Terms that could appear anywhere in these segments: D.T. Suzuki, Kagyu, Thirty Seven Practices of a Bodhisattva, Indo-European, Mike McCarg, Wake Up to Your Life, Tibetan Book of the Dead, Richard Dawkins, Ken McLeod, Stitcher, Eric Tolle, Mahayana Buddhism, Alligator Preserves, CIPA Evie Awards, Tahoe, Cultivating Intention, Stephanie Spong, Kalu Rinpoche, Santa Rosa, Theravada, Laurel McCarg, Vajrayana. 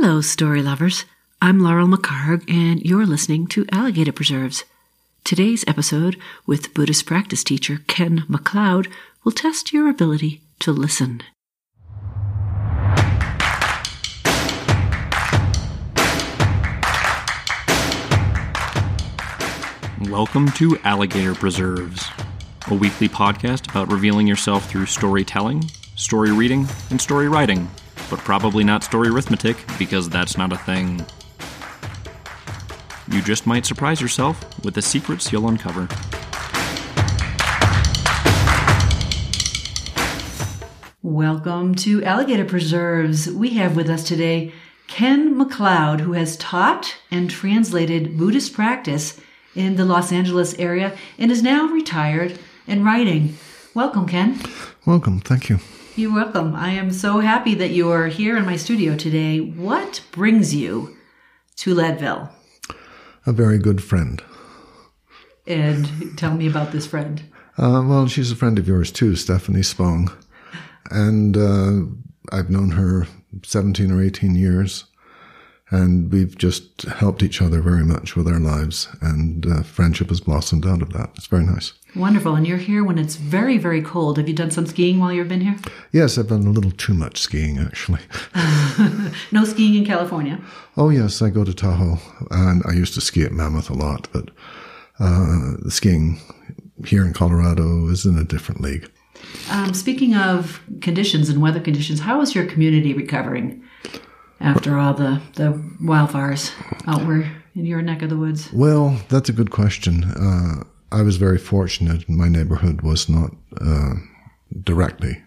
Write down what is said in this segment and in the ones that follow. Hello, story lovers. I'm Laurel McCarg, and you're listening to Alligator Preserves. Today's episode with Buddhist practice teacher Ken McLeod will test your ability to listen. Welcome to Alligator Preserves, a weekly podcast about revealing yourself through storytelling, story reading, and story writing. But probably not story arithmetic, because that's not a thing. You just might surprise yourself with the secrets you'll uncover. Welcome to Alligator Preserves. We have with us today Ken McLeod, who has taught and translated Buddhist practice in the Los Angeles area and is now retired and writing. Welcome, Ken. Welcome. Thank you. You're welcome. I am so happy that you are here in my studio today. What brings you to Leadville? A very good friend. And tell me about this friend. Well, she's a friend of yours too, Stephanie Spong. And I've known her 17 or 18 years. And we've just helped each other very much with our lives. And friendship has blossomed out of that. It's very nice. Wonderful. And you're here when it's very, very cold. Have you done some skiing while you've been here? Yes, I've done a little too much skiing, actually. No skiing in California? Oh, yes. I go to Tahoe. And I used to ski at Mammoth a lot. But the skiing here in Colorado is in a different league. Speaking of conditions and weather conditions, how is your community recovering after all the wildfires out where in your neck of the woods? Well, that's a good question. I was very fortunate. My neighborhood was not directly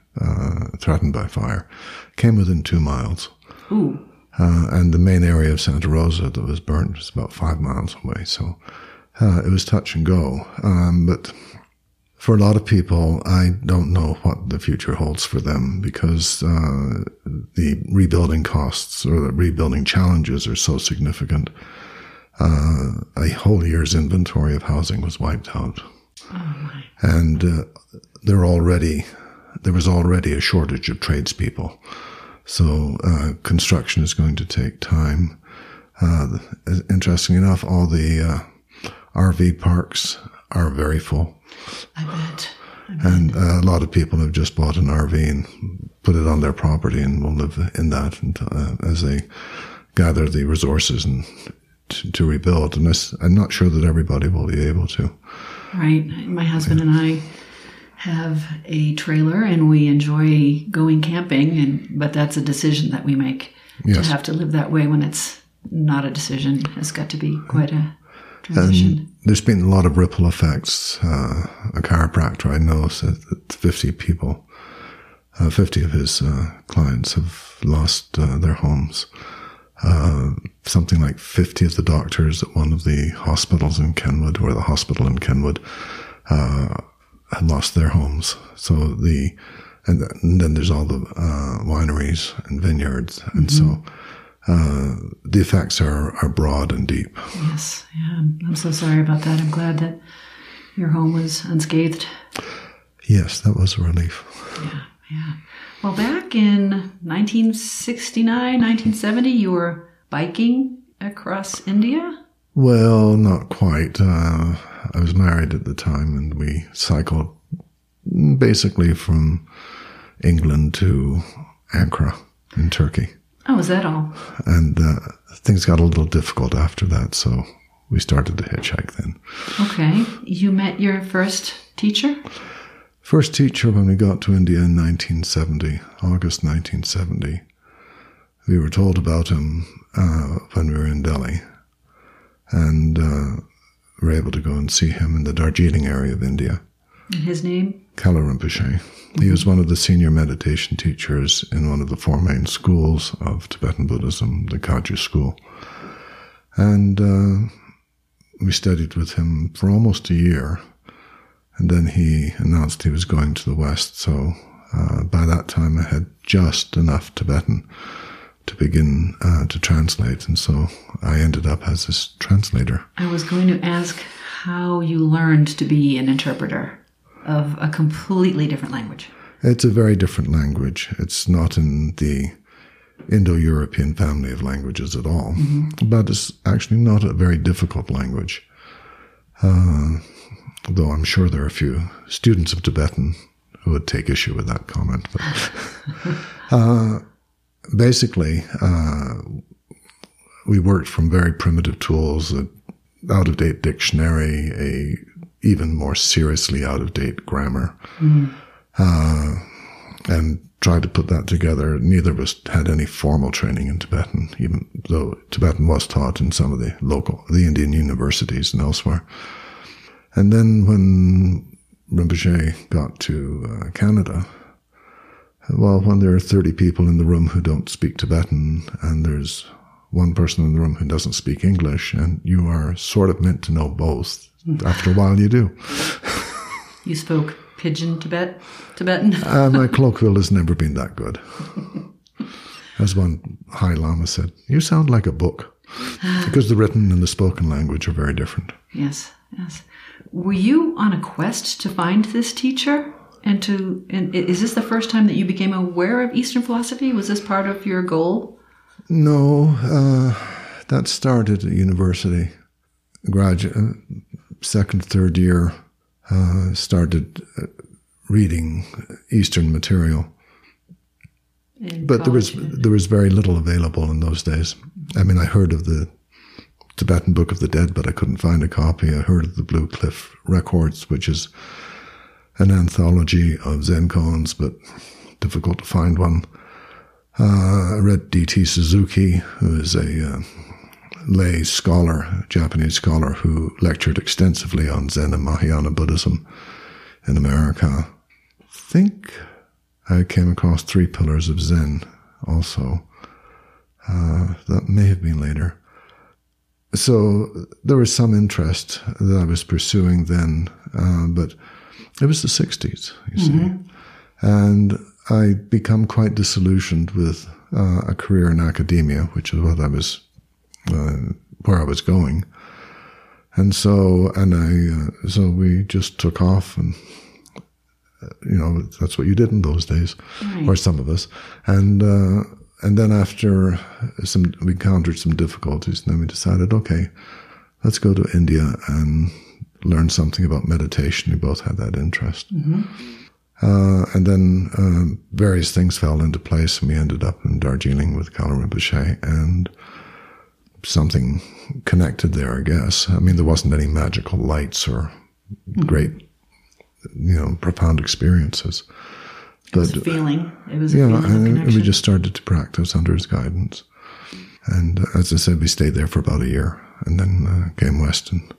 threatened by fire. It came within 2 miles. Ooh. And the main area of Santa Rosa that was burnt was about 5 miles away. So it was touch and go. But for a lot of people, I don't know what the future holds for them because the rebuilding costs or the rebuilding challenges are so significant. A whole year's inventory of housing was wiped out. Oh my. And there was already a shortage of tradespeople. So construction is going to take time. Interesting enough, all the RV parks are very full. I bet. And a lot of people have just bought an RV and put it on their property and will live in that until, as they gather the resources and to rebuild, and I'm not sure that everybody will be able to. Right. My husband and I have a trailer, and we enjoy going camping, but that's a decision that we make. Yes. To have to live that way when it's not a decision has got to be quite a transition. And there's been a lot of ripple effects. A chiropractor I know said that 50 of his clients have lost their homes. Something like 50 of the doctors at one of the hospitals in Kenwood, or the hospital in Kenwood, had lost their homes. So and then there's all the wineries and vineyards. Mm-hmm. And so the effects are broad and deep. Yes. Yeah. I'm so sorry about that. I'm glad that your home was unscathed. Yes, that was a relief. Yeah. Yeah. Well, back in 1969, 1970, you were biking across India? Well, not quite. I was married at the time, and we cycled basically from England to Ankara in Turkey. Oh, is that all? And things got a little difficult after that, so we started to hitchhike then. Okay. You met your first teacher? First teacher when we got to India in August 1970. We were told about him when we were in Delhi, and were able to go and see him in the Darjeeling area of India. And his name? Kalu Rinpoche. Mm-hmm. He was one of the senior meditation teachers in one of the four main schools of Tibetan Buddhism, the Kagyu school. And we studied with him for almost a year. And then he announced he was going to the West. So by that time, I had just enough Tibetan to begin to translate. And so I ended up as this translator. I was going to ask how you learned to be an interpreter of a completely different language. It's a very different language. It's not in the Indo-European family of languages at all. Mm-hmm. But it's actually not a very difficult language. Though I'm sure there are a few students of Tibetan who would take issue with that comment. But, basically, we worked from very primitive tools, an out-of-date dictionary, a even more seriously out-of-date grammar, and tried to put that together. Neither of us had any formal training in Tibetan, even though Tibetan was taught in some of the local, the Indian universities and elsewhere. And then when Rinpoche got to Canada, well, when there are 30 people in the room who don't speak Tibetan, and there's one person in the room who doesn't speak English, and you are sort of meant to know both. After a while, you do. You spoke Pidgin Tibetan? My colloquial has never been that good. As one High Lama said, you sound like a book, because the written and the spoken language are very different. Yes, yes. Were you on a quest to find this teacher? And is this the first time that you became aware of Eastern philosophy? Was this part of your goal? No, that started at university. Graduate, second, third year, started reading Eastern material. But there was very little available in those days. I mean, I heard of the Tibetan Book of the Dead, but I couldn't find a copy. I heard of the Blue Cliff Records, which is an anthology of Zen koans, but difficult to find one. I read D.T. Suzuki, who is a lay scholar, a Japanese scholar, who lectured extensively on Zen and Mahayana Buddhism in America. I think I came across Three Pillars of Zen also. That may have been later. So there was some interest that I was pursuing then, but it was the 60s, you see. And I'd become quite disillusioned with a career in academia, which is what I was, where I was going. And so, so we just took off, and, you know, that's what you did in those days, right. Or some of us. And then after we encountered some difficulties, and then we decided, okay, let's go to India and learn something about meditation. We both had that interest. Mm-hmm. And then various things fell into place, and we ended up in Darjeeling with Kalu Rinpoche, and something connected there, I guess. I mean, there wasn't any magical lights or great, you know, profound experiences. It was a feeling. It was a feeling of connection. And we just started to practice under his guidance. And as I said, we stayed there for about a year, and then came west, and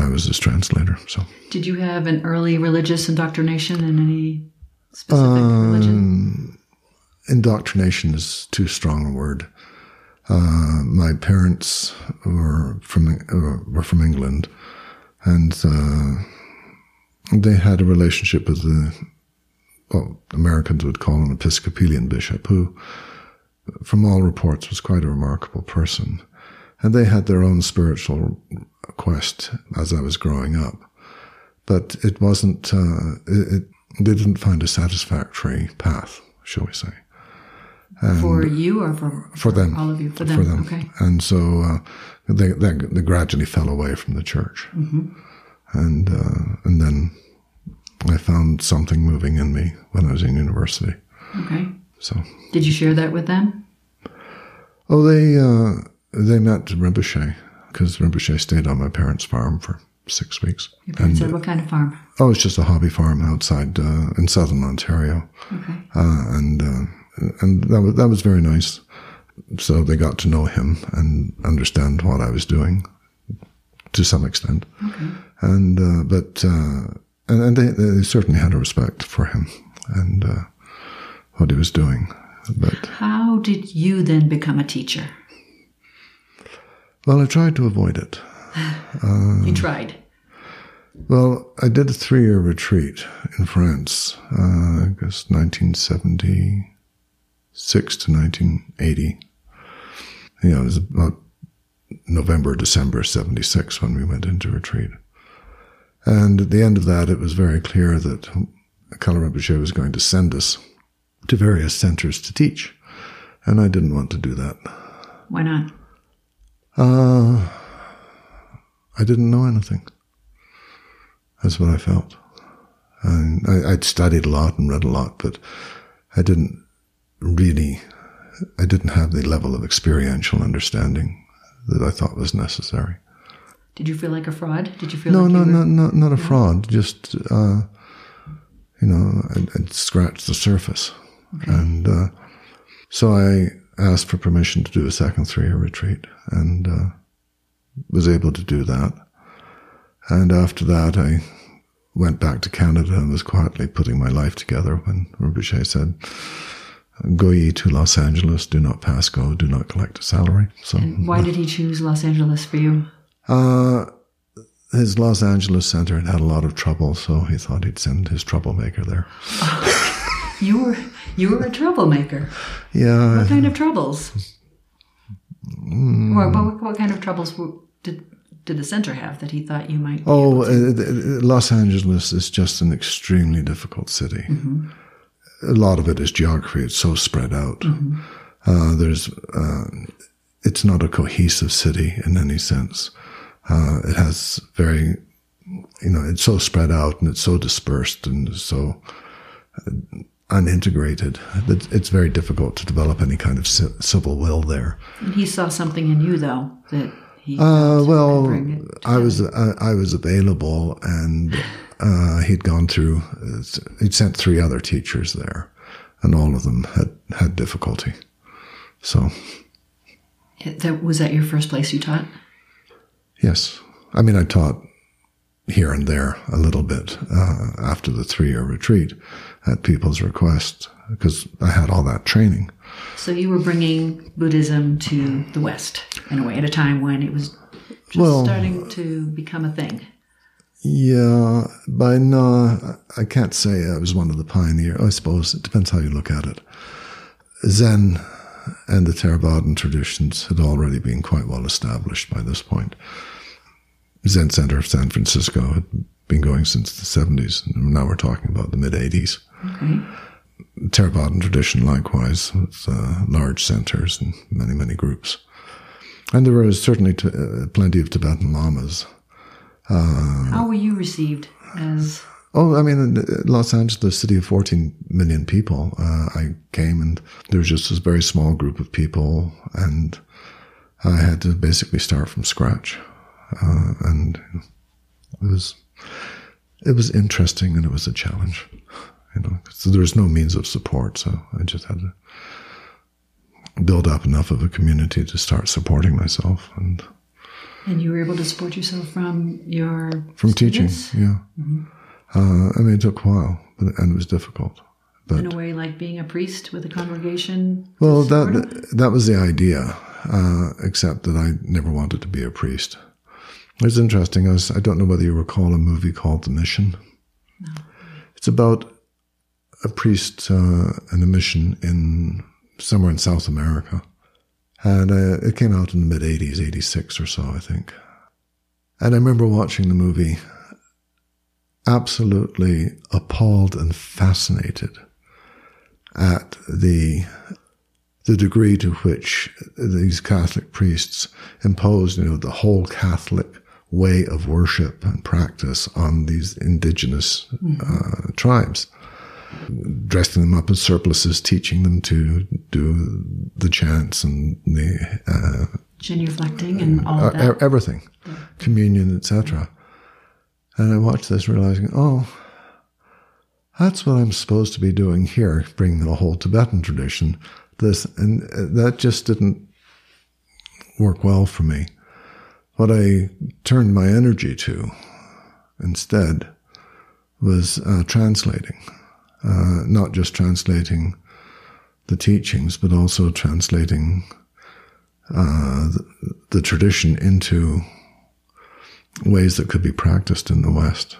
I was his translator. So, did you have an early religious indoctrination in any specific religion? Indoctrination is too strong a word. My parents were from England, and they had a relationship with what Americans would call an Episcopalian bishop, who, from all reports, was quite a remarkable person. And they had their own spiritual quest as I was growing up. But it wasn't, they didn't find a satisfactory path, shall we say. And for you or for them? All of you, for them. Okay. And so they gradually fell away from the church. Mm-hmm. And then I found something moving in me when I was in university. Okay. So, did you share that with them? Oh, they met Rinpoche, because Rinpoche stayed on my parents' farm for 6 weeks. Your parents said, what kind of farm? Oh, it's just a hobby farm outside in southern Ontario. Okay. And that was very nice. So they got to know him and understand what I was doing to some extent. Okay. And they certainly had a respect for him and what he was doing. But how did you then become a teacher? Well, I tried to avoid it. You tried? Well, I did a 3-year retreat in France, I guess 1976 to 1980. You know, it was about November, December 76 when we went into retreat. And at the end of that, it was very clear that Kalu Rinpoche was going to send us to various centers to teach. And I didn't want to do that. Why not? I didn't know anything. That's what I felt. And I'd studied a lot and read a lot, but I didn't have the level of experiential understanding that I thought was necessary. Did you feel like a fraud? Did you feel not a fraud. Just, I'd scratched the surface. Okay. And so I asked for permission to do a second 3-year retreat and was able to do that. And after that, I went back to Canada and was quietly putting my life together when Rinpoche said, "Go ye to Los Angeles, do not pass go, do not collect a salary." So, and why did he choose Los Angeles for you? His Los Angeles center had a lot of trouble, so he thought he'd send his troublemaker there. Oh, you were a troublemaker. Yeah. What kind of troubles? What kind of troubles did the center have that he thought you might? Los Angeles is just an extremely difficult city. Mm-hmm. A lot of it is geography. It's so spread out. Mm-hmm. It's not a cohesive city in any sense. It has very, it's so spread out and it's so dispersed and so unintegrated that it's very difficult to develop any kind of civil will there. And he saw something in you, though, that he I was available, and he'd gone through. He'd sent 3 other teachers there, and all of them had difficulty. So, was that your first place you taught? Yes. I mean, I taught here and there a little bit after the 3-year retreat at people's request because I had all that training. So you were bringing Buddhism to the West in a way at a time when it was just starting to become a thing. Yeah, by now, I can't say I was one of the pioneers. I suppose it depends how you look at it. Zen and the Theravadan traditions had already been quite well established by this point. Zen Center of San Francisco had been going since the 70s, and now we're talking about the mid-80s. Okay. Theravadan tradition, likewise, with large centers and many, many groups. And there were certainly plenty of Tibetan lamas. How were you received as... Los Angeles, city of 14 million people. I came and there was just this very small group of people, and I had to basically start from scratch. And it was interesting, and it was a challenge. So there was no means of support, so I just had to build up enough of a community to start supporting myself. And you were able to support yourself from your students? Teaching, yeah. Mm-hmm. It took a while, and it was difficult. But in a way, like being a priest with a congregation? Well, that was the idea, except that I never wanted to be a priest. It's interesting. I don't know whether you recall a movie called The Mission. No. It's about a priest and a mission somewhere in South America. And it came out in the mid-'80s, 86 or so, I think. And I remember watching the movie absolutely appalled and fascinated at the degree to which these Catholic priests imposed, the whole Catholic way of worship and practice on these indigenous tribes, dressing them up in surplices, teaching them to do the chants and the genuflecting and all that, everything, communion, etc. And I watched this realizing, that's what I'm supposed to be doing here, bringing the whole Tibetan tradition. That just didn't work well for me. What I turned my energy to instead was translating. Not just translating the teachings, but also translating the tradition into ways that could be practiced in the West.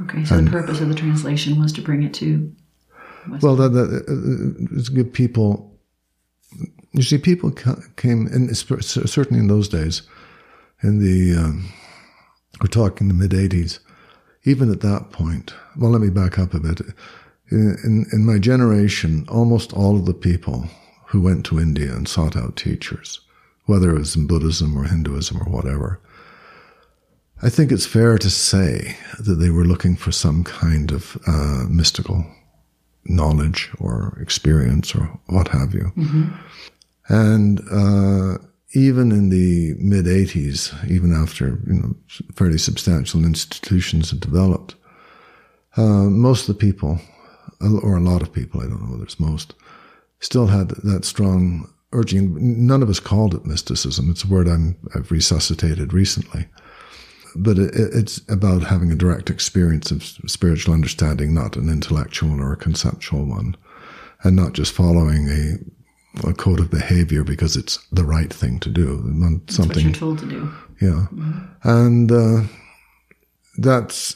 Okay, so the purpose of the translation was to bring it to West. Well, it's good people... You see, people came, and certainly in those days, we're talking the mid-'80s, even at that point... Well, let me back up a bit. In my generation, almost all of the people who went to India and sought out teachers, whether it was in Buddhism or Hinduism or whatever. I think it's fair to say that they were looking for some kind of mystical knowledge or experience or what have you. Mm-hmm. And even in the mid-'80s, even after fairly substantial institutions had developed, most of the people, or a lot of people, I don't know whether it's most, still had that strong urging. None of us called it mysticism. It's a word I've resuscitated recently. But it's about having a direct experience of spiritual understanding, not an intellectual or a conceptual one, and not just following a code of behavior because it's the right thing to do. That's something what you're told to do. Yeah. Mm-hmm.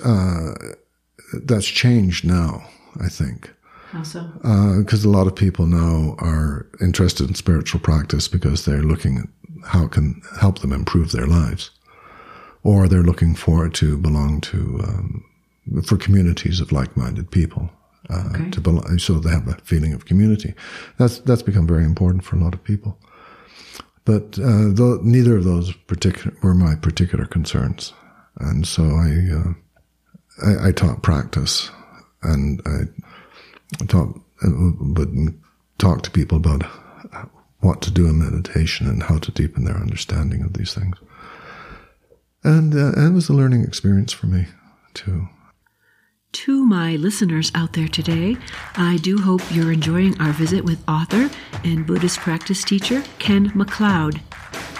And that's changed now, I think. How so? Because a lot of people now are interested in spiritual practice because they're looking at how it can help them improve their lives. Or they're looking for to belong to, for communities of like-minded people. Okay. So they have a feeling of community. That's become very important for a lot of people. But neither of those were my particular concerns. And so I taught practice. And I would talk to people about what to do in meditation and how to deepen their understanding of these things. And it was a learning experience for me, too. To my listeners out there today, I do hope you're enjoying our visit with author and Buddhist practice teacher Ken McLeod.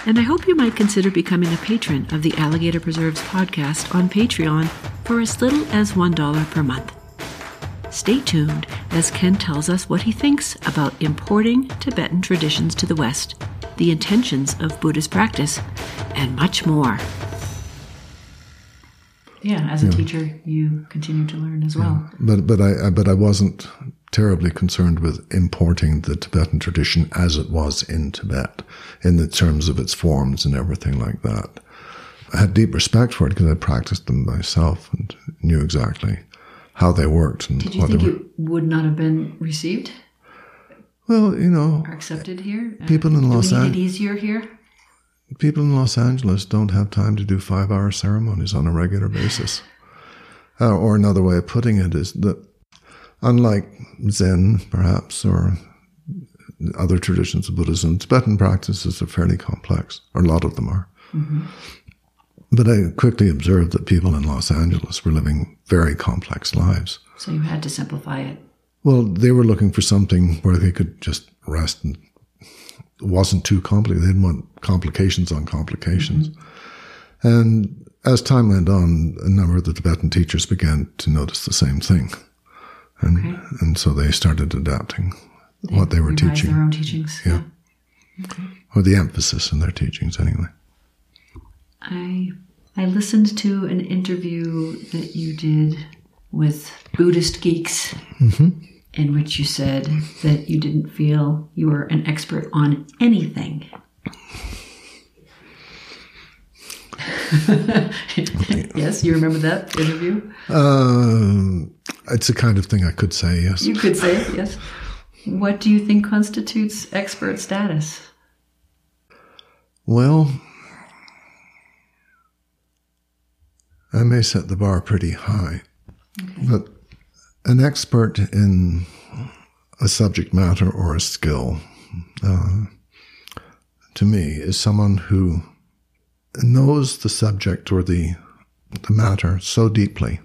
And I hope you might consider becoming a patron of the Alligator Preserves podcast on Patreon for as little as $1 per month. Stay tuned as Ken tells us what he thinks about importing Tibetan traditions to the West, the intentions of Buddhist practice, and much more. Yeah, as a teacher, you continue to learn as well. But I wasn't terribly concerned with importing the Tibetan tradition as it was in Tibet, in the terms of its forms and everything like that. I had deep respect for it because I practiced them myself and knew exactly how they worked. And did you think it would not have been received? Well, or accepted here? People in Los Angeles. Do we need it easier here? People in Los Angeles don't have time to do 5-hour ceremonies on a regular basis. Or another way of putting it is that, unlike Zen, perhaps, or other traditions of Buddhism, Tibetan practices are fairly complex, or a lot of them are. Mm-hmm. But I quickly observed that people in Los Angeles were living very complex lives. So you had to simplify it. Well, they were looking for something where they could just rest and it wasn't too complicated. They didn't want complications on complications. Mm-hmm. And as time went on, a number of the Tibetan teachers began to notice the same thing. And so they started adapting what they were teaching. Their own teachings. Yeah. Okay. Or the emphasis in their teachings, anyway. I listened to an interview that you did with Buddhist Geeks. Mm-hmm. In which you said that you didn't feel you were an expert on anything. Yes, you remember that interview? It's the kind of thing I could say, yes. You could say, yes. What do you think constitutes expert status? Well, I may set the bar pretty high, but an expert in a subject matter or a skill, to me, is someone who knows the subject or the matter so deeply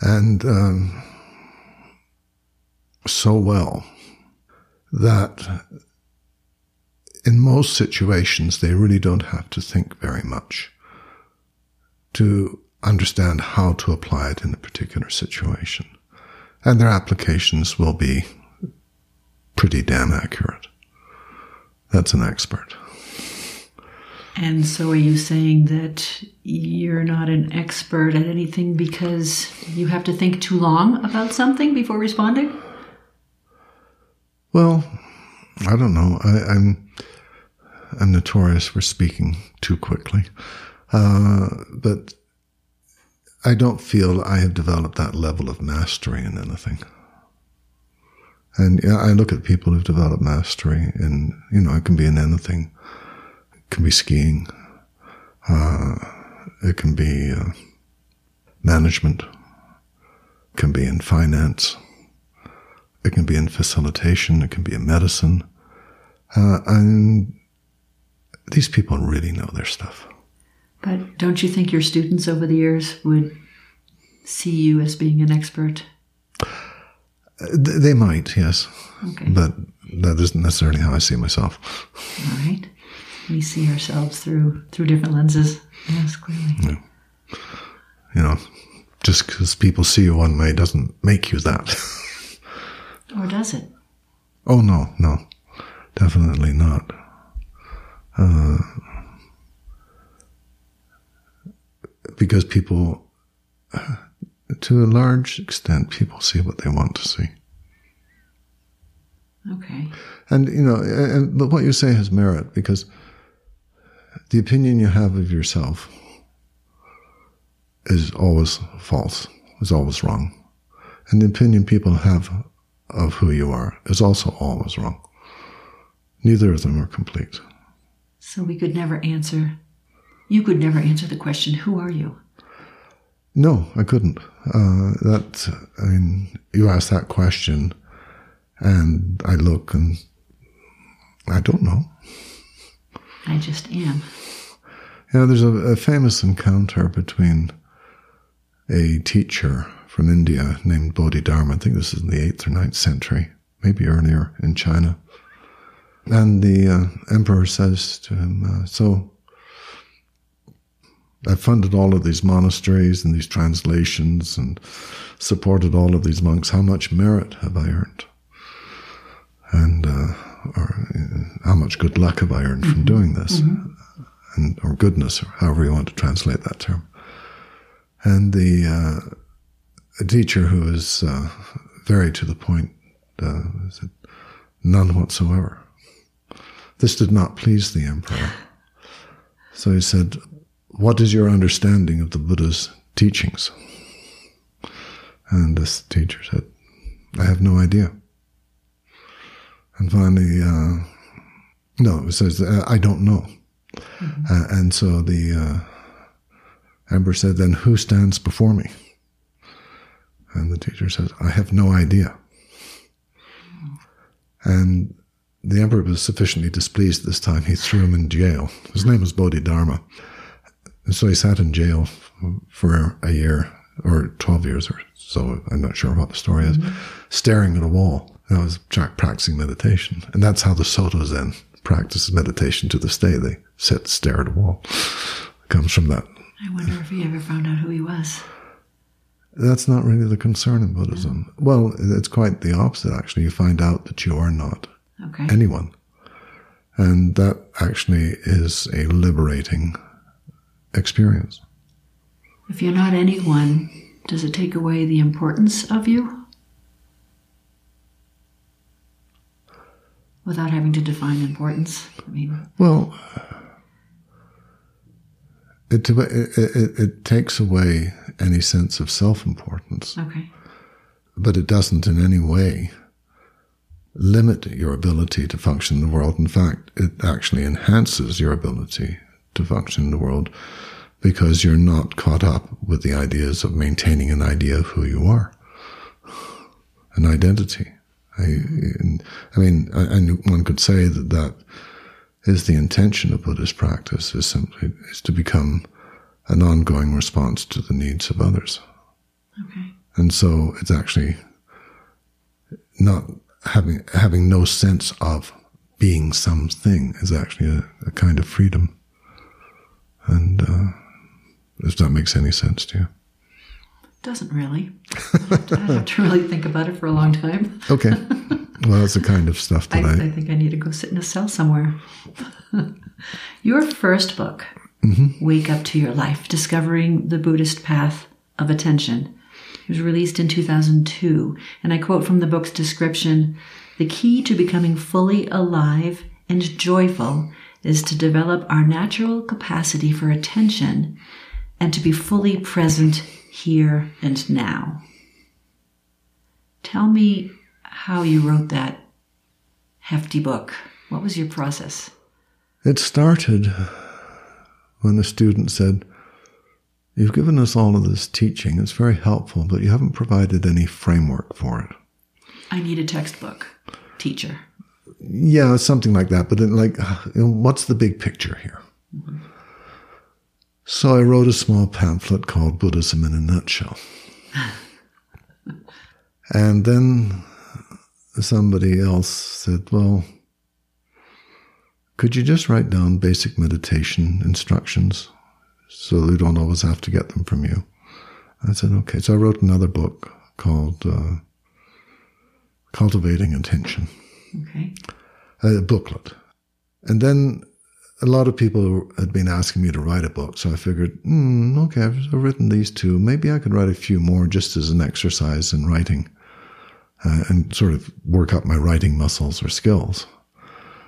and so well that in most situations they really don't have to think very much to understand how to apply it in a particular situation. And their applications will be pretty damn accurate. That's an expert. And so are you saying that you're not an expert at anything because you have to think too long about something before responding? Well, I don't know. I'm notorious for speaking too quickly. But I don't feel I have developed that level of mastery in anything. And I look at people who've developed mastery, and, you know, it can be in anything. It can be skiing. It can be management. It can be in finance. It can be in facilitation. It can be in medicine. And these people really know their stuff. But don't you think your students over the years would see you as being an expert? They might, yes. Okay. But that isn't necessarily how I see myself. All right. We see ourselves through different lenses. Yes, clearly. Yeah. You know, just because people see you one way doesn't make you that. Or does it? Oh, no. Definitely not. Because people, to a large extent, people see what they want to see. Okay. And, you know, but what you say has merit, because the opinion you have of yourself is always false, is always wrong. And the opinion people have of who you are is also always wrong. Neither of them are complete. So we could never answer. You could never answer the question, who are you? No, I couldn't. You ask that question, and I look, and I don't know. I just am. You know, there's a famous encounter between a teacher from India named Bodhidharma. I think this is in the 8th or 9th century, maybe earlier, in China. And the emperor says to him, so I funded all of these monasteries and these translations and supported all of these monks. How much merit have I earned? And how much good luck have I earned from doing this? Mm-hmm. Or goodness, or however you want to translate that term. And the teacher, who is very to the point, said, none whatsoever. This did not please the emperor. So he said, what is your understanding of the Buddha's teachings? And this teacher said, I have no idea. And finally, it says, I don't know. Mm-hmm. And so the emperor said, then who stands before me? And the teacher says, I have no idea. Mm-hmm. And the emperor was sufficiently displeased this time, he threw him in jail. His name was Bodhidharma. And so he sat in jail for a year, or 12 years or so, I'm not sure what the story is, staring at a wall. And I was practicing meditation. And that's how the Soto Zen practices meditation to this day. They sit, stare at a wall. It comes from that. I wonder if he ever found out who he was. That's not really the concern in Buddhism. No. Well, it's quite the opposite, actually. You find out that you are not. Okay. Anyone. And that actually is a liberating experience. If you're not anyone, does it take away the importance of you? Without having to define importance? Well, it takes away any sense of self-importance. Okay. But it doesn't in any way limit your ability to function in the world. In fact, it actually enhances your ability to function in the world, because you're not caught up with the ideas of maintaining an idea of who you are, an identity. And one could say that is the intention of Buddhist practice, is to become an ongoing response to the needs of others. Okay. And so it's actually not having no sense of being something is actually a kind of freedom. And if that makes any sense to you. Doesn't really. I have to really think about it for a long time. Okay. Well, that's the kind of stuff that I think I need to go sit in a cell somewhere. Your first book, Wake Up to Your Life, Discovering the Buddhist Path of Attention, it was released in 2002. And I quote from the book's description, the key to becoming fully alive and joyful is to develop our natural capacity for attention and to be fully present here and now. Tell me how you wrote that hefty book. What was your process? It started when a student said, "You've given us all of this teaching. It's very helpful, but you haven't provided any framework for it. I need a textbook teacher." Yeah, something like that. But then, like, what's the big picture here? Mm-hmm. So I wrote a small pamphlet called Buddhism in a Nutshell. And then somebody else said, "Well, could you just write down basic meditation instructions so we don't always have to get them from you?" I said, okay. So I wrote another book called Cultivating Intention. Okay. A booklet. And then a lot of people had been asking me to write a book, so I figured, okay, I've written these two. Maybe I could write a few more just as an exercise in writing and sort of work up my writing muscles or skills.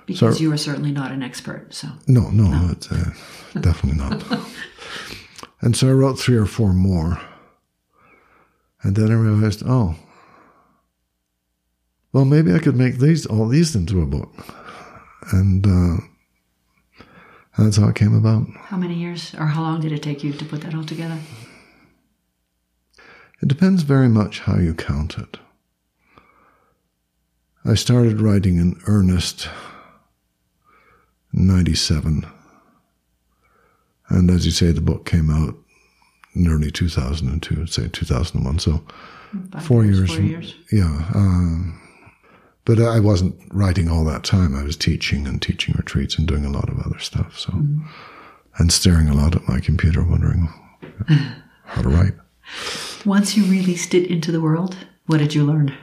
Because you were certainly not an expert, so... No. It's, definitely not. And so I wrote three or four more. And then I realized, well, maybe I could make all these into a book. And... that's how it came about. How many years or how long did it take you to put that all together? It depends very much how you count it. I started writing in earnest in 1997. And as you say, the book came out in early 2002, say 2001. So 4 years. 4 years. Yeah. But I wasn't writing all that time. I was teaching and teaching retreats and doing a lot of other stuff. So, and staring a lot at my computer, wondering how to write. Once you released it into the world, what did you learn?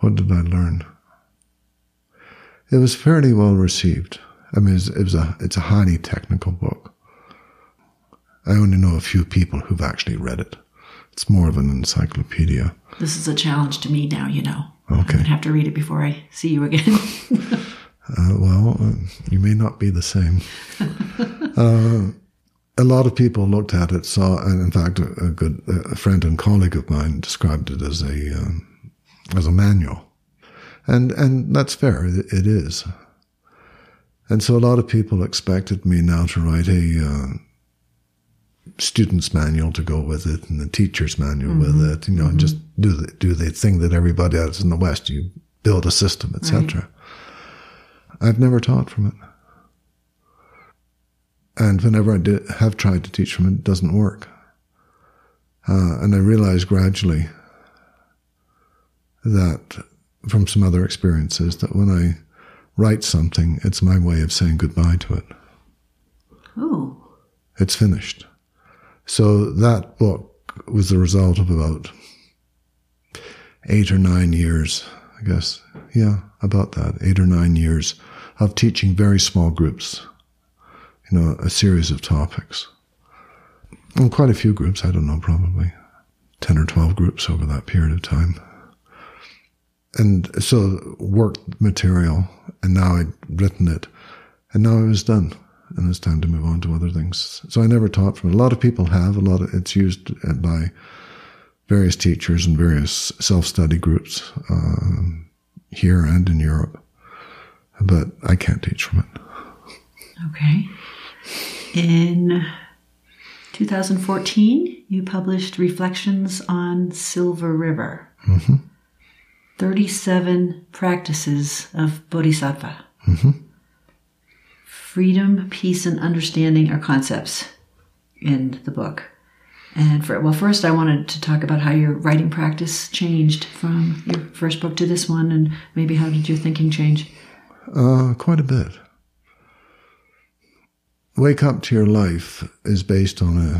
What did I learn? It was fairly well received. I mean, it's a highly technical book. I only know a few people who've actually read it. It's more of an encyclopedia. This is a challenge to me now, you know. Okay. I'm going to have to read it before I see you again. You may not be the same. A lot of people looked at it, and in fact, a friend and colleague of mine described it as a manual. And that's fair, it is. And so a lot of people expected me now to write a... student's manual to go with it and the teacher's manual with it, and just do the thing that everybody else in the West, you build a system, etc. Right. I've never taught from it. And whenever I have tried to teach from it, it doesn't work. And I realized gradually that from some other experiences that when I write something, it's my way of saying goodbye to it. Oh. It's finished. So that book was the result of about 8 or 9 years, I guess. Yeah, about that. 8 or 9 years of teaching very small groups, a series of topics. And quite a few groups, I don't know, probably 10 or 12 groups over that period of time. And so worked material, and now I'd written it, and now I was done. And it's time to move on to other things. So I never taught from it. A lot of people have. It's used by various teachers and various self-study groups here and in Europe. But I can't teach from it. Okay. In 2014, you published Reflections on Silver River. 37 Practices of Bodhisattva. Freedom, peace, and understanding are concepts in the book. And first I wanted to talk about how your writing practice changed from your first book to this one, and maybe how did your thinking change? Quite a bit. Wake Up to Your Life is based on a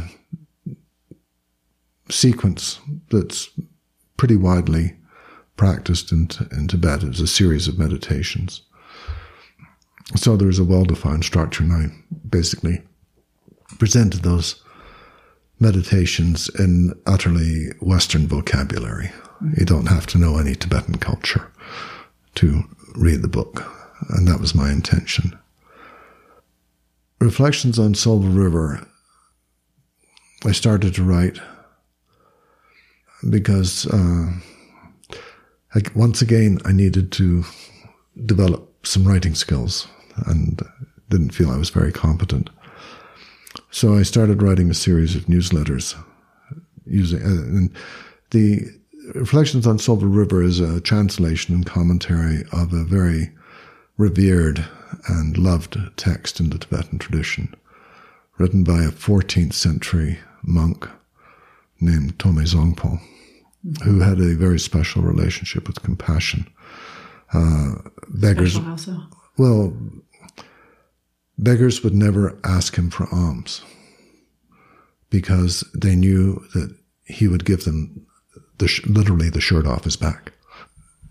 sequence that's pretty widely practiced in Tibet. It's a series of meditations. So there's a well-defined structure, and I basically presented those meditations in utterly Western vocabulary. You don't have to know any Tibetan culture to read the book, and that was my intention. Reflections on Silver River, I started to write because once again, I needed to develop some writing skills and didn't feel I was very competent. So I started writing a series of newsletters using and the Reflections on Silver River is a translation and commentary of a very revered and loved text in the Tibetan tradition, written by a 14th century monk named Tokme Zangpo, who had a very special relationship with compassion. Beggars, well, beggars would never ask him for alms because they knew that he would give them literally the shirt off his back.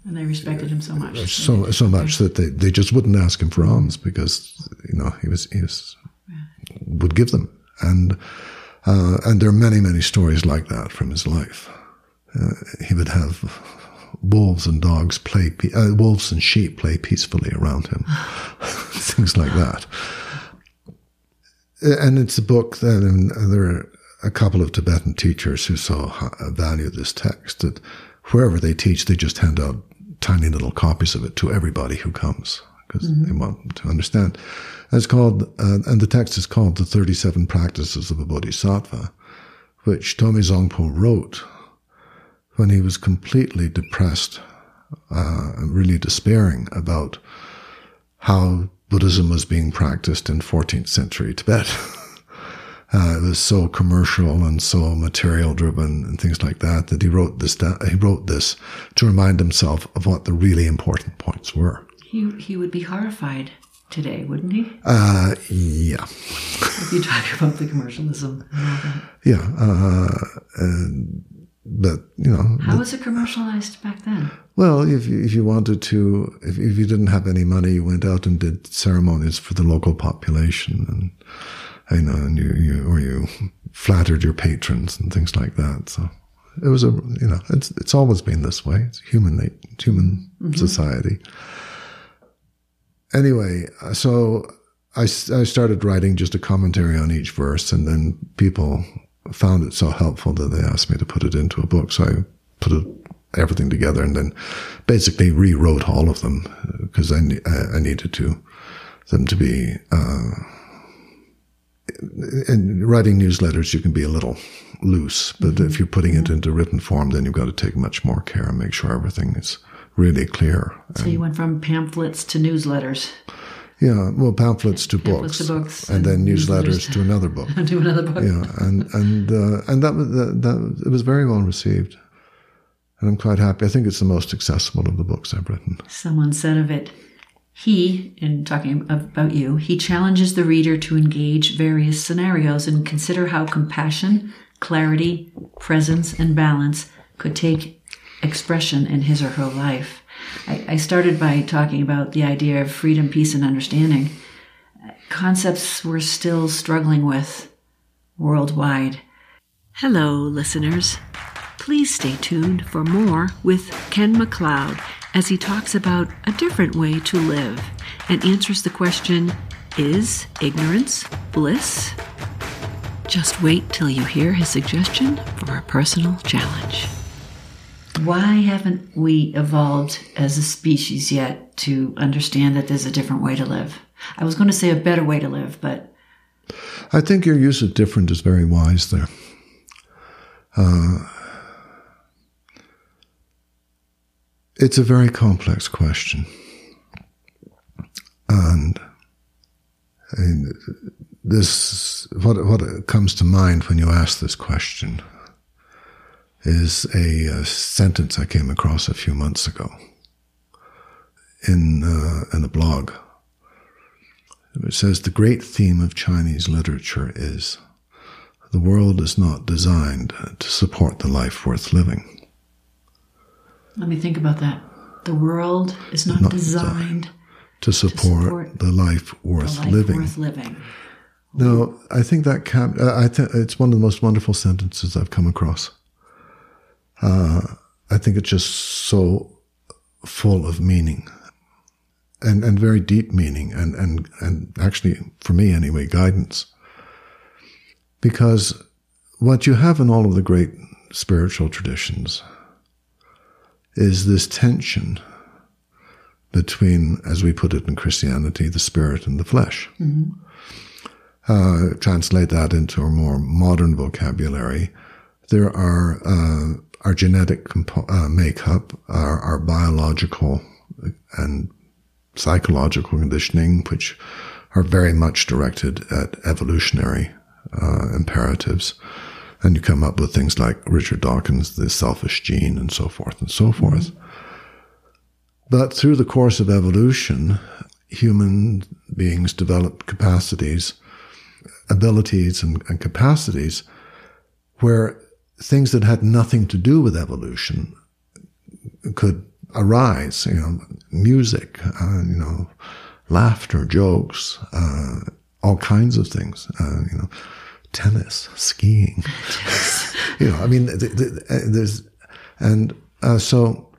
And they respected him so much. So much that they just wouldn't ask him for alms because, you know, he was would give them. And there are many, many stories like that from his life. He would have wolves and sheep play peacefully around him, things like that. And it's a book that, and there are a couple of Tibetan teachers who saw value of this text, that wherever they teach, they just hand out tiny little copies of it to everybody who comes, because they want to understand. And it's called, and the text is called The 37 Practices of a Bodhisattva, which Tokme Zangpo wrote when he was completely depressed, really despairing about how Buddhism was being practiced in 14th century Tibet. It was so commercial and so material driven and things like that, that he wrote this to remind himself of what the really important points were. He would be horrified today, wouldn't he? Yeah. If you talk about the commercialism and all that. Yeah. But, you know... How was it commercialized back then? Well, if you wanted to... If you didn't have any money, you went out and did ceremonies for the local population and... You know, and you flattered your patrons and things like that. So it was it's always been this way. It's human society. Anyway, so I started writing just a commentary on each verse, and then people found it so helpful that they asked me to put it into a book. So I put everything together and then basically rewrote all of them because I needed them to be. In writing newsletters, you can be a little loose, but if you're putting it into written form, then you've got to take much more care and make sure everything is really clear. So you went from pamphlets to newsletters. Yeah, well, pamphlets to books, and then newsletters to another book, to another book. Yeah, and that it was very well received, and I'm quite happy. I think it's the most accessible of the books I've written. Someone said of it. He, in talking about you, he challenges the reader to engage various scenarios and consider how compassion, clarity, presence, and balance could take expression in his or her life. I started by talking about the idea of freedom, peace, and understanding. Concepts we're still struggling with worldwide. Hello, listeners. Please stay tuned for more with Ken McLeod as he talks about a different way to live and answers the question, is ignorance bliss? Just wait till you hear his suggestion for a personal challenge. Why haven't we evolved as a species yet to understand that there's a different way to live? I was going to say a better way to live, but... I think your use of different is very wise there. It's a very complex question, and this what comes to mind when you ask this question is a sentence I came across a few months ago in a blog. It says, the great theme of Chinese literature is, the world is not designed to support the life worth living. Let me think about that. The world is not designed to support the life worth living. No, I think that it's one of the most wonderful sentences I've come across. I think it's just so full of meaning, and very deep meaning, and actually, for me anyway, guidance. Because what you have in all of the great spiritual traditions is this tension between, as we put it in Christianity, the spirit and the flesh. Mm-hmm. Translate that into a more modern vocabulary. There are our genetic makeup, our biological and psychological conditioning, which are very much directed at evolutionary imperatives. And you come up with things like Richard Dawkins, the selfish gene, and so forth and so forth. Mm-hmm. But through the course of evolution, human beings develop capacities, abilities and capacities where things that had nothing to do with evolution could arise, music, laughter, jokes, all kinds of things, tennis, skiing, so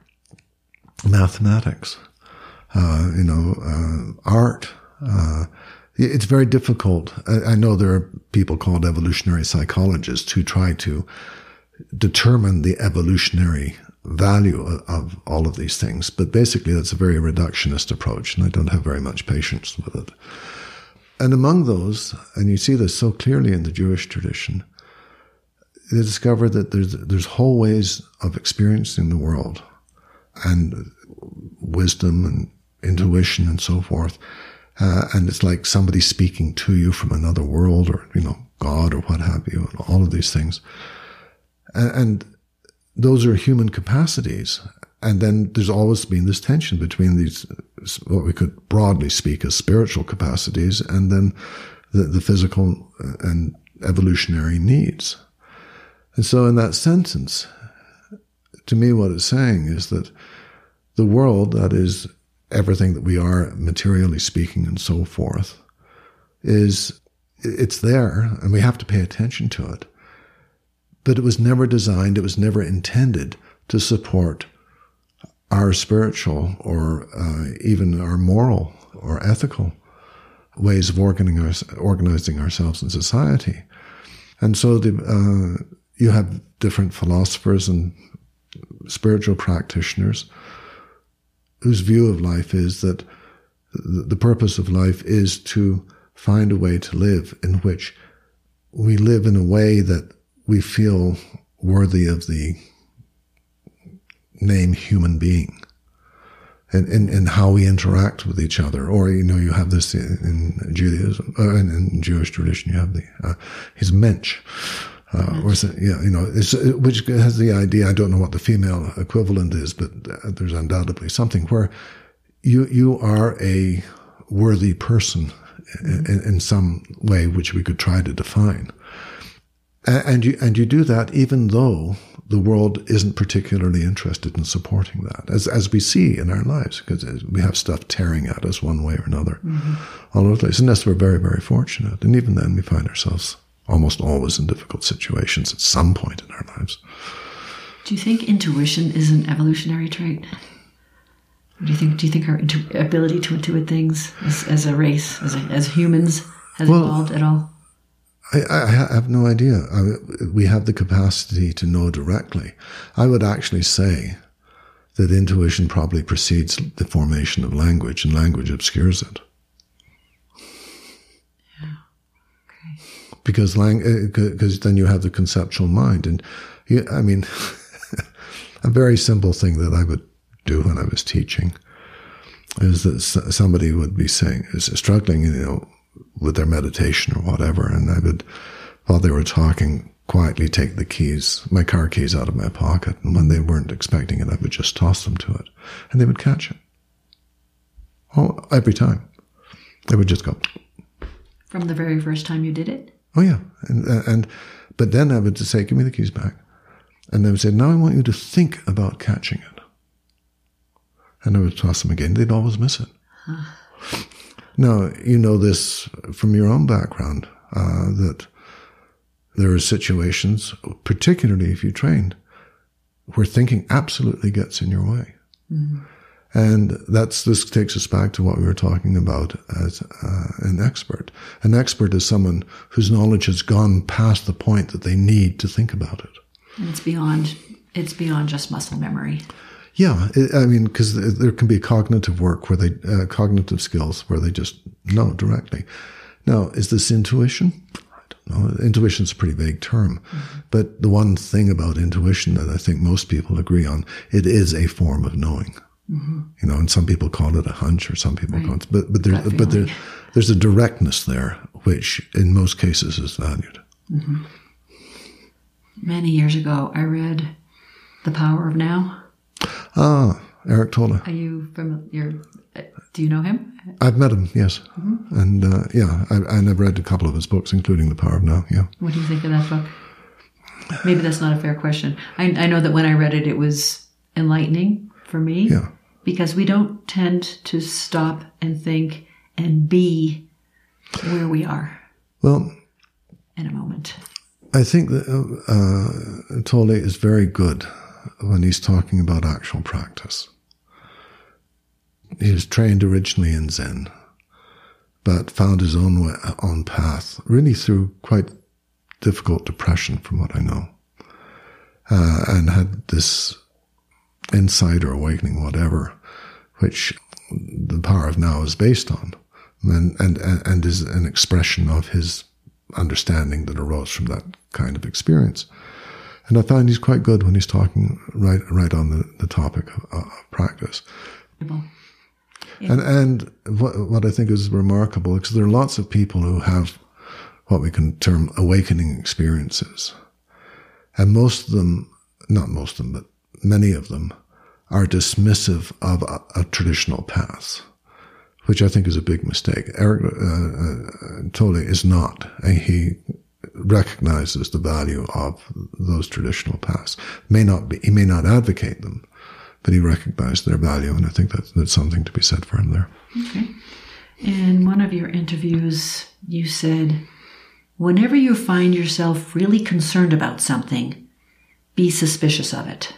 mathematics, art. It's very difficult. I know there are people called evolutionary psychologists who try to determine the evolutionary value of all of these things, but basically that's a very reductionist approach, and I don't have very much patience with it. And among those, and you see this so clearly in the Jewish tradition, they discover that there's whole ways of experiencing the world, and wisdom and intuition and so forth. And it's like somebody speaking to you from another world, or, God or what have you, and all of these things. And those are human capacities. And then there's always been this tension between these, what we could broadly speak as spiritual capacities, and then the physical and evolutionary needs. And so in that sentence, to me, what it's saying is that the world, that is everything that we are materially speaking and so forth, it's there, and we have to pay attention to it. But it was never designed, it was never intended to support our spiritual or even our moral or ethical ways of organizing ourselves in society. And so you have different philosophers and spiritual practitioners whose view of life is that the purpose of life is to find a way to live in which we live in a way that we feel worthy of the name human being, and how we interact with each other. Or, you have this in Judaism, and in Jewish tradition, you have his mensch. Which has the idea, I don't know what the female equivalent is, but there's undoubtedly something where you are a worthy person in some way, which we could try to define. And you do that even though the world isn't particularly interested in supporting that, as we see in our lives, because we have stuff tearing at us one way or another, all over the place, unless we're very, very fortunate. And even then we find ourselves almost always in difficult situations at some point in our lives. Do you think intuition is an evolutionary trait? Do you think our ability to intuit things as a race, as humans, has evolved at all? I have no idea. We have the capacity to know directly. I would actually say that intuition probably precedes the formation of language, and language obscures it. Because then you have the conceptual mind. And a very simple thing that I would do when I was teaching is that somebody would be struggling, with their meditation or whatever. And I would, while they were talking, quietly take my car keys out of my pocket. And when they weren't expecting it, I would just toss them to it. And they would catch it. Oh, every time. They would just go. From the very first time you did it? Oh, yeah. But then I would just say, give me the keys back. And they would say, now I want you to think about catching it. And I would toss them again. They'd always miss it. Huh. Now, you know this from your own background, that there are situations, particularly if you trained, where thinking absolutely gets in your way. Mm-hmm. And this takes us back to what we were talking about as an expert. An expert is someone whose knowledge has gone past the point that they need to think about it. It's beyond just muscle memory. Yeah, I mean, because there can be cognitive work where they cognitive skills where they just know directly. Now, is this intuition? I don't know. Intuition's a pretty vague term, but the one thing about intuition that I think most people agree on, it is a form of knowing. Mm-hmm. You know, and some people call it a hunch, or some people call it, but there's a directness there, which in most cases is valued. Mm-hmm. Many years ago, I read The Power of Now. Ah, Eric Tolle. Are you familiar? Do you know him? I've met him, yes. Mm-hmm. And and I've read a couple of his books, including The Power of Now. Yeah. What do you think of that book? Maybe that's not a fair question. I know that when I read it, it was enlightening for me. Yeah. Because we don't tend to stop and think and be where we are. Well, in a moment. I think that Tolle is very good when he's talking about actual practice. He was trained originally in Zen, but found his own path, really through quite difficult depression, from what I know, and had this insight or awakening, whatever, which The Power of Now is based on, and is an expression of his understanding that arose from that kind of experience. And I find he's quite good when he's talking right on the topic of practice. Yeah. And what I think is remarkable, because there are lots of people who have what we can term awakening experiences. And most of them, not most of them, but many of them, are dismissive of a traditional path, which I think is a big mistake. Eric Tolle is not. He recognizes the value of those traditional paths. He may not advocate them, but he recognized their value, and I think that's something to be said for him there. Okay. In one of your interviews, you said, whenever you find yourself really concerned about something, be suspicious of it.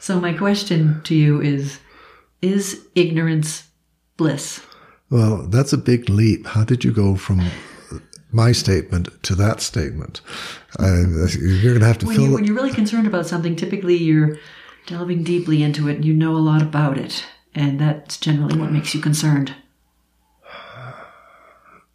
So my question to you is ignorance bliss? Well, that's a big leap. How did you go from my statement to that statement? You're going to have to fill it. When you're really concerned about something, typically you're delving deeply into it, and you know a lot about it, and that's generally what makes you concerned.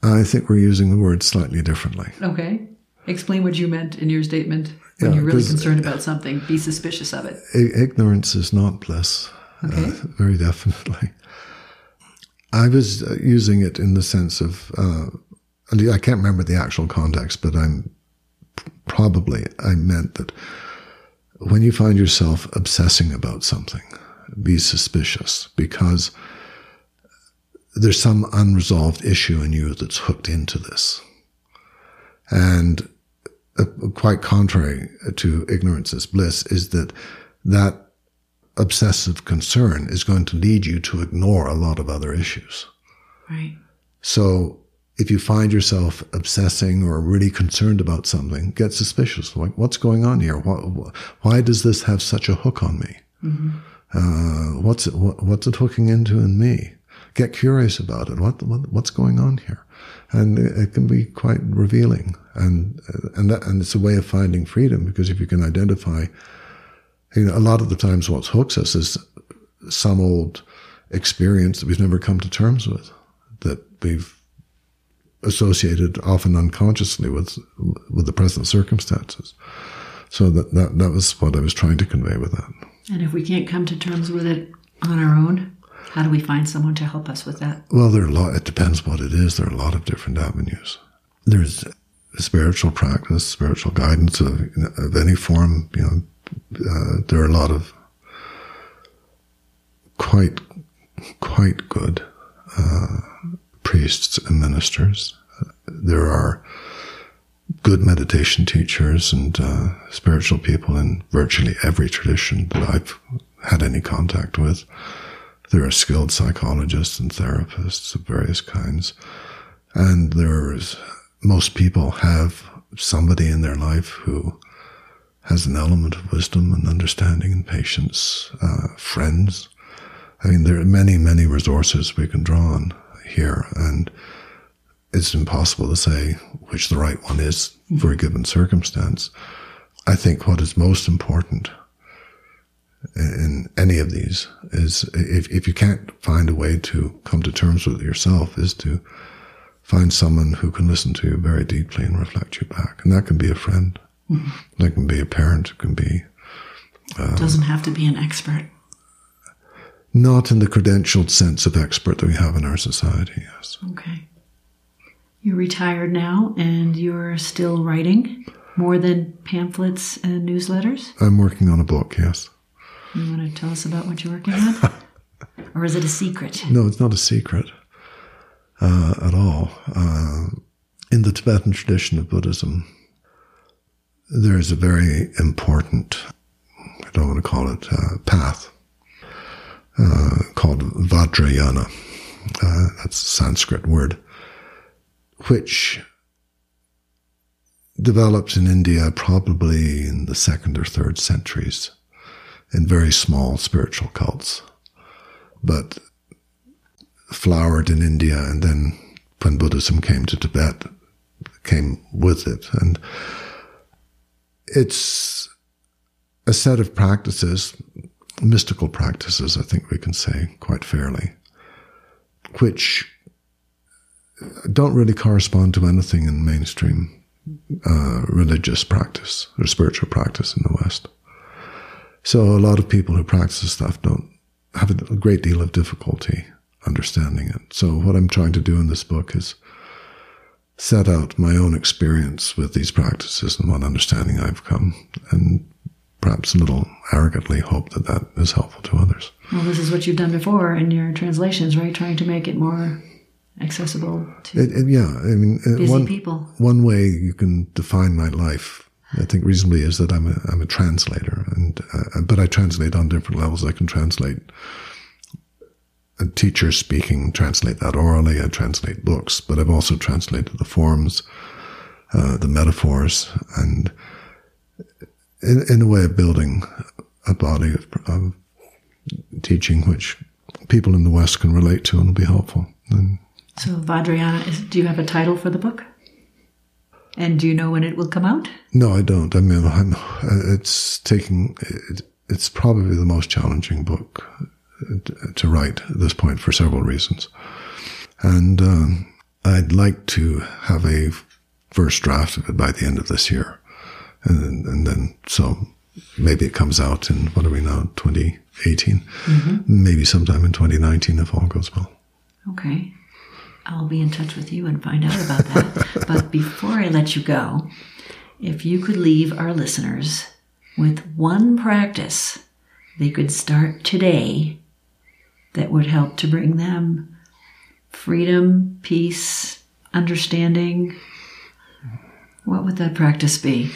I think we're using the word slightly differently. Okay. Explain what you meant in your statement. When you're really concerned about something, be suspicious of it. Ignorance is not bliss, okay. Very definitely. I was using it in the sense of, I can't remember the actual context, but I meant that when you find yourself obsessing about something, be suspicious, because there's some unresolved issue in you that's hooked into this. And quite contrary to ignorance is bliss, is that obsessive concern is going to lead you to ignore a lot of other issues. Right. So if you find yourself obsessing or really concerned about something, get suspicious. Like, what's going on here? Why does this have such a hook on me? Mm-hmm. What's it hooking into in me? Get curious about it. What's going on here? And it can be quite revealing, and it's a way of finding freedom, because if you can identify, you know, a lot of the times what hooks us is some old experience that we've never come to terms with, that we've associated often unconsciously with the present circumstances. So that was what I was trying to convey with that. And if we can't come to terms with it on our own, how do we find someone to help us with that? Well, it depends what it is. There are a lot of different avenues. There's spiritual practice, spiritual guidance of any form, you know. There are a lot of quite good priests and ministers. There are good meditation teachers and spiritual people in virtually every tradition that I've had any contact with. There are skilled psychologists and therapists of various kinds. And most people have somebody in their life who has an element of wisdom and understanding and patience, friends. I mean, there are many, many resources we can draw on here. And it's impossible to say which the right one is for a given circumstance. I think what is most important in any of these is, if you can't find a way to come to terms with it yourself, is to find someone who can listen to you very deeply and reflect you back. And that can be a friend. Mm-hmm. That can be a parent. It can be... It doesn't have to be an expert. Not in the credentialed sense of expert that we have in our society, yes. Okay. You're retired now, and you're still writing more than pamphlets and newsletters? I'm working on a book, yes. You want to tell us about what you're working on? Or is it a secret? No, it's not a secret at all. In the Tibetan tradition of Buddhism, there is a very important, I don't want to call it path, called Vajrayana. That's a Sanskrit word, which developed in India probably in the 2nd or 3rd centuries. In very small spiritual cults, but flowered in India, and then when Buddhism came to Tibet, came with it. And it's a set of practices, mystical practices, I think we can say quite fairly, which don't really correspond to anything in mainstream religious practice or spiritual practice in the West. So a lot of people who practice this stuff don't have a great deal of difficulty understanding it. So what I'm trying to do in this book is set out my own experience with these practices and what understanding I've come, and perhaps a little arrogantly hope that that is helpful to others. Well, this is what you've done before in your translations, right? Trying to make it more accessible to busy people. One way you can define my life, I think reasonably, is that I'm a translator, and but I translate on different levels. I can translate a teacher speaking, translate that orally. I translate books, but I've also translated the forms, the metaphors, and in a way of building a body of teaching which people in the West can relate to and will be helpful. And so Vajrayana, do you have a title for the book? And do you know when it will come out? No, I don't. I mean, it's probably the most challenging book to write at this point for several reasons. And I'd like to have a first draft of it by the end of this year. And then, so maybe it comes out in, what are we now, 2018? Mm-hmm. Maybe sometime in 2019 if all goes well. Okay. I'll be in touch with you and find out about that. But before I let you go, if you could leave our listeners with one practice they could start today that would help to bring them freedom, peace, understanding, what would that practice be?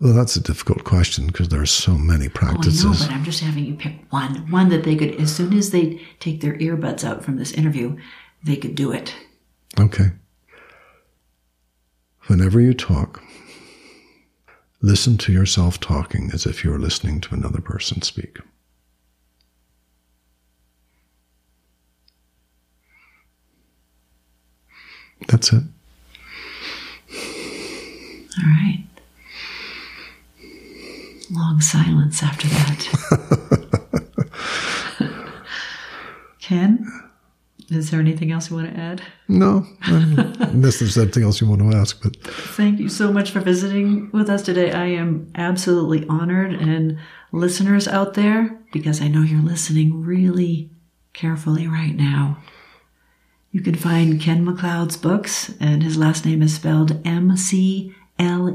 Well, that's a difficult question because there are so many practices. Oh, I know, but I'm just having you pick one that they could, as soon as they take their earbuds out from this interview, they could do it. Okay. Whenever you talk, listen to yourself talking as if you were listening to another person speak. That's it. All right. Long silence after that. Ken? Is there anything else you want to add? No, unless there's something else you want to ask. But thank you so much for visiting with us today. I am absolutely honored, and listeners out there, because I know you're listening really carefully right now. You can find Ken McLeod's books, and his last name is spelled McLeod.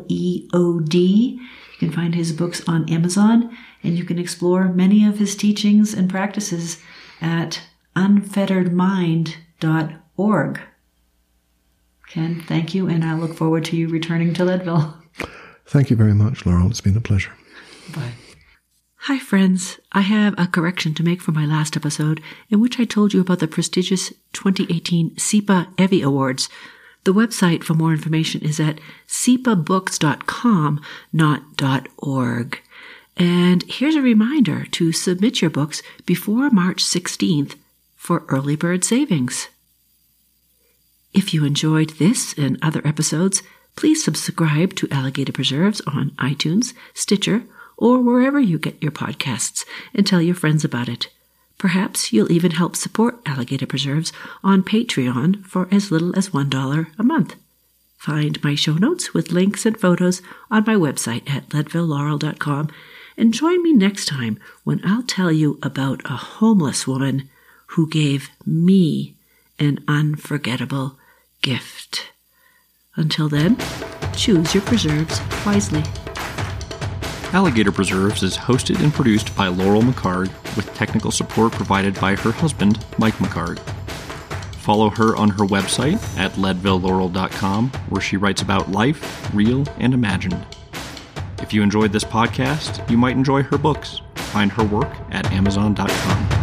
You can find his books on Amazon, and you can explore many of his teachings and practices at unfetteredmind.org. Ken, thank you, and I look forward to you returning to Leadville. Thank you very much, Laurel. It's been a pleasure. Bye. Hi, friends. I have a correction to make from my last episode, in which I told you about the prestigious 2018 CIPA Evie Awards. The website for more information is at cipabooks.com, not .org. And here's a reminder to submit your books before March 16th, for early bird savings. If you enjoyed this and other episodes, please subscribe to Alligator Preserves on iTunes, Stitcher, or wherever you get your podcasts, and tell your friends about it. Perhaps you'll even help support Alligator Preserves on Patreon for as little as $1 a month. Find my show notes with links and photos on my website at leadvillelaurel.com, and join me next time when I'll tell you about a homeless woman who gave me an unforgettable gift. Until then, choose your preserves wisely. Alligator Preserves is hosted and produced by Laurel McCarg, with technical support provided by her husband, Mike McCarg. Follow her on her website at leadvillelaurel.com, where she writes about life, real and imagined. If you enjoyed this podcast, you might enjoy her books. Find her work at amazon.com.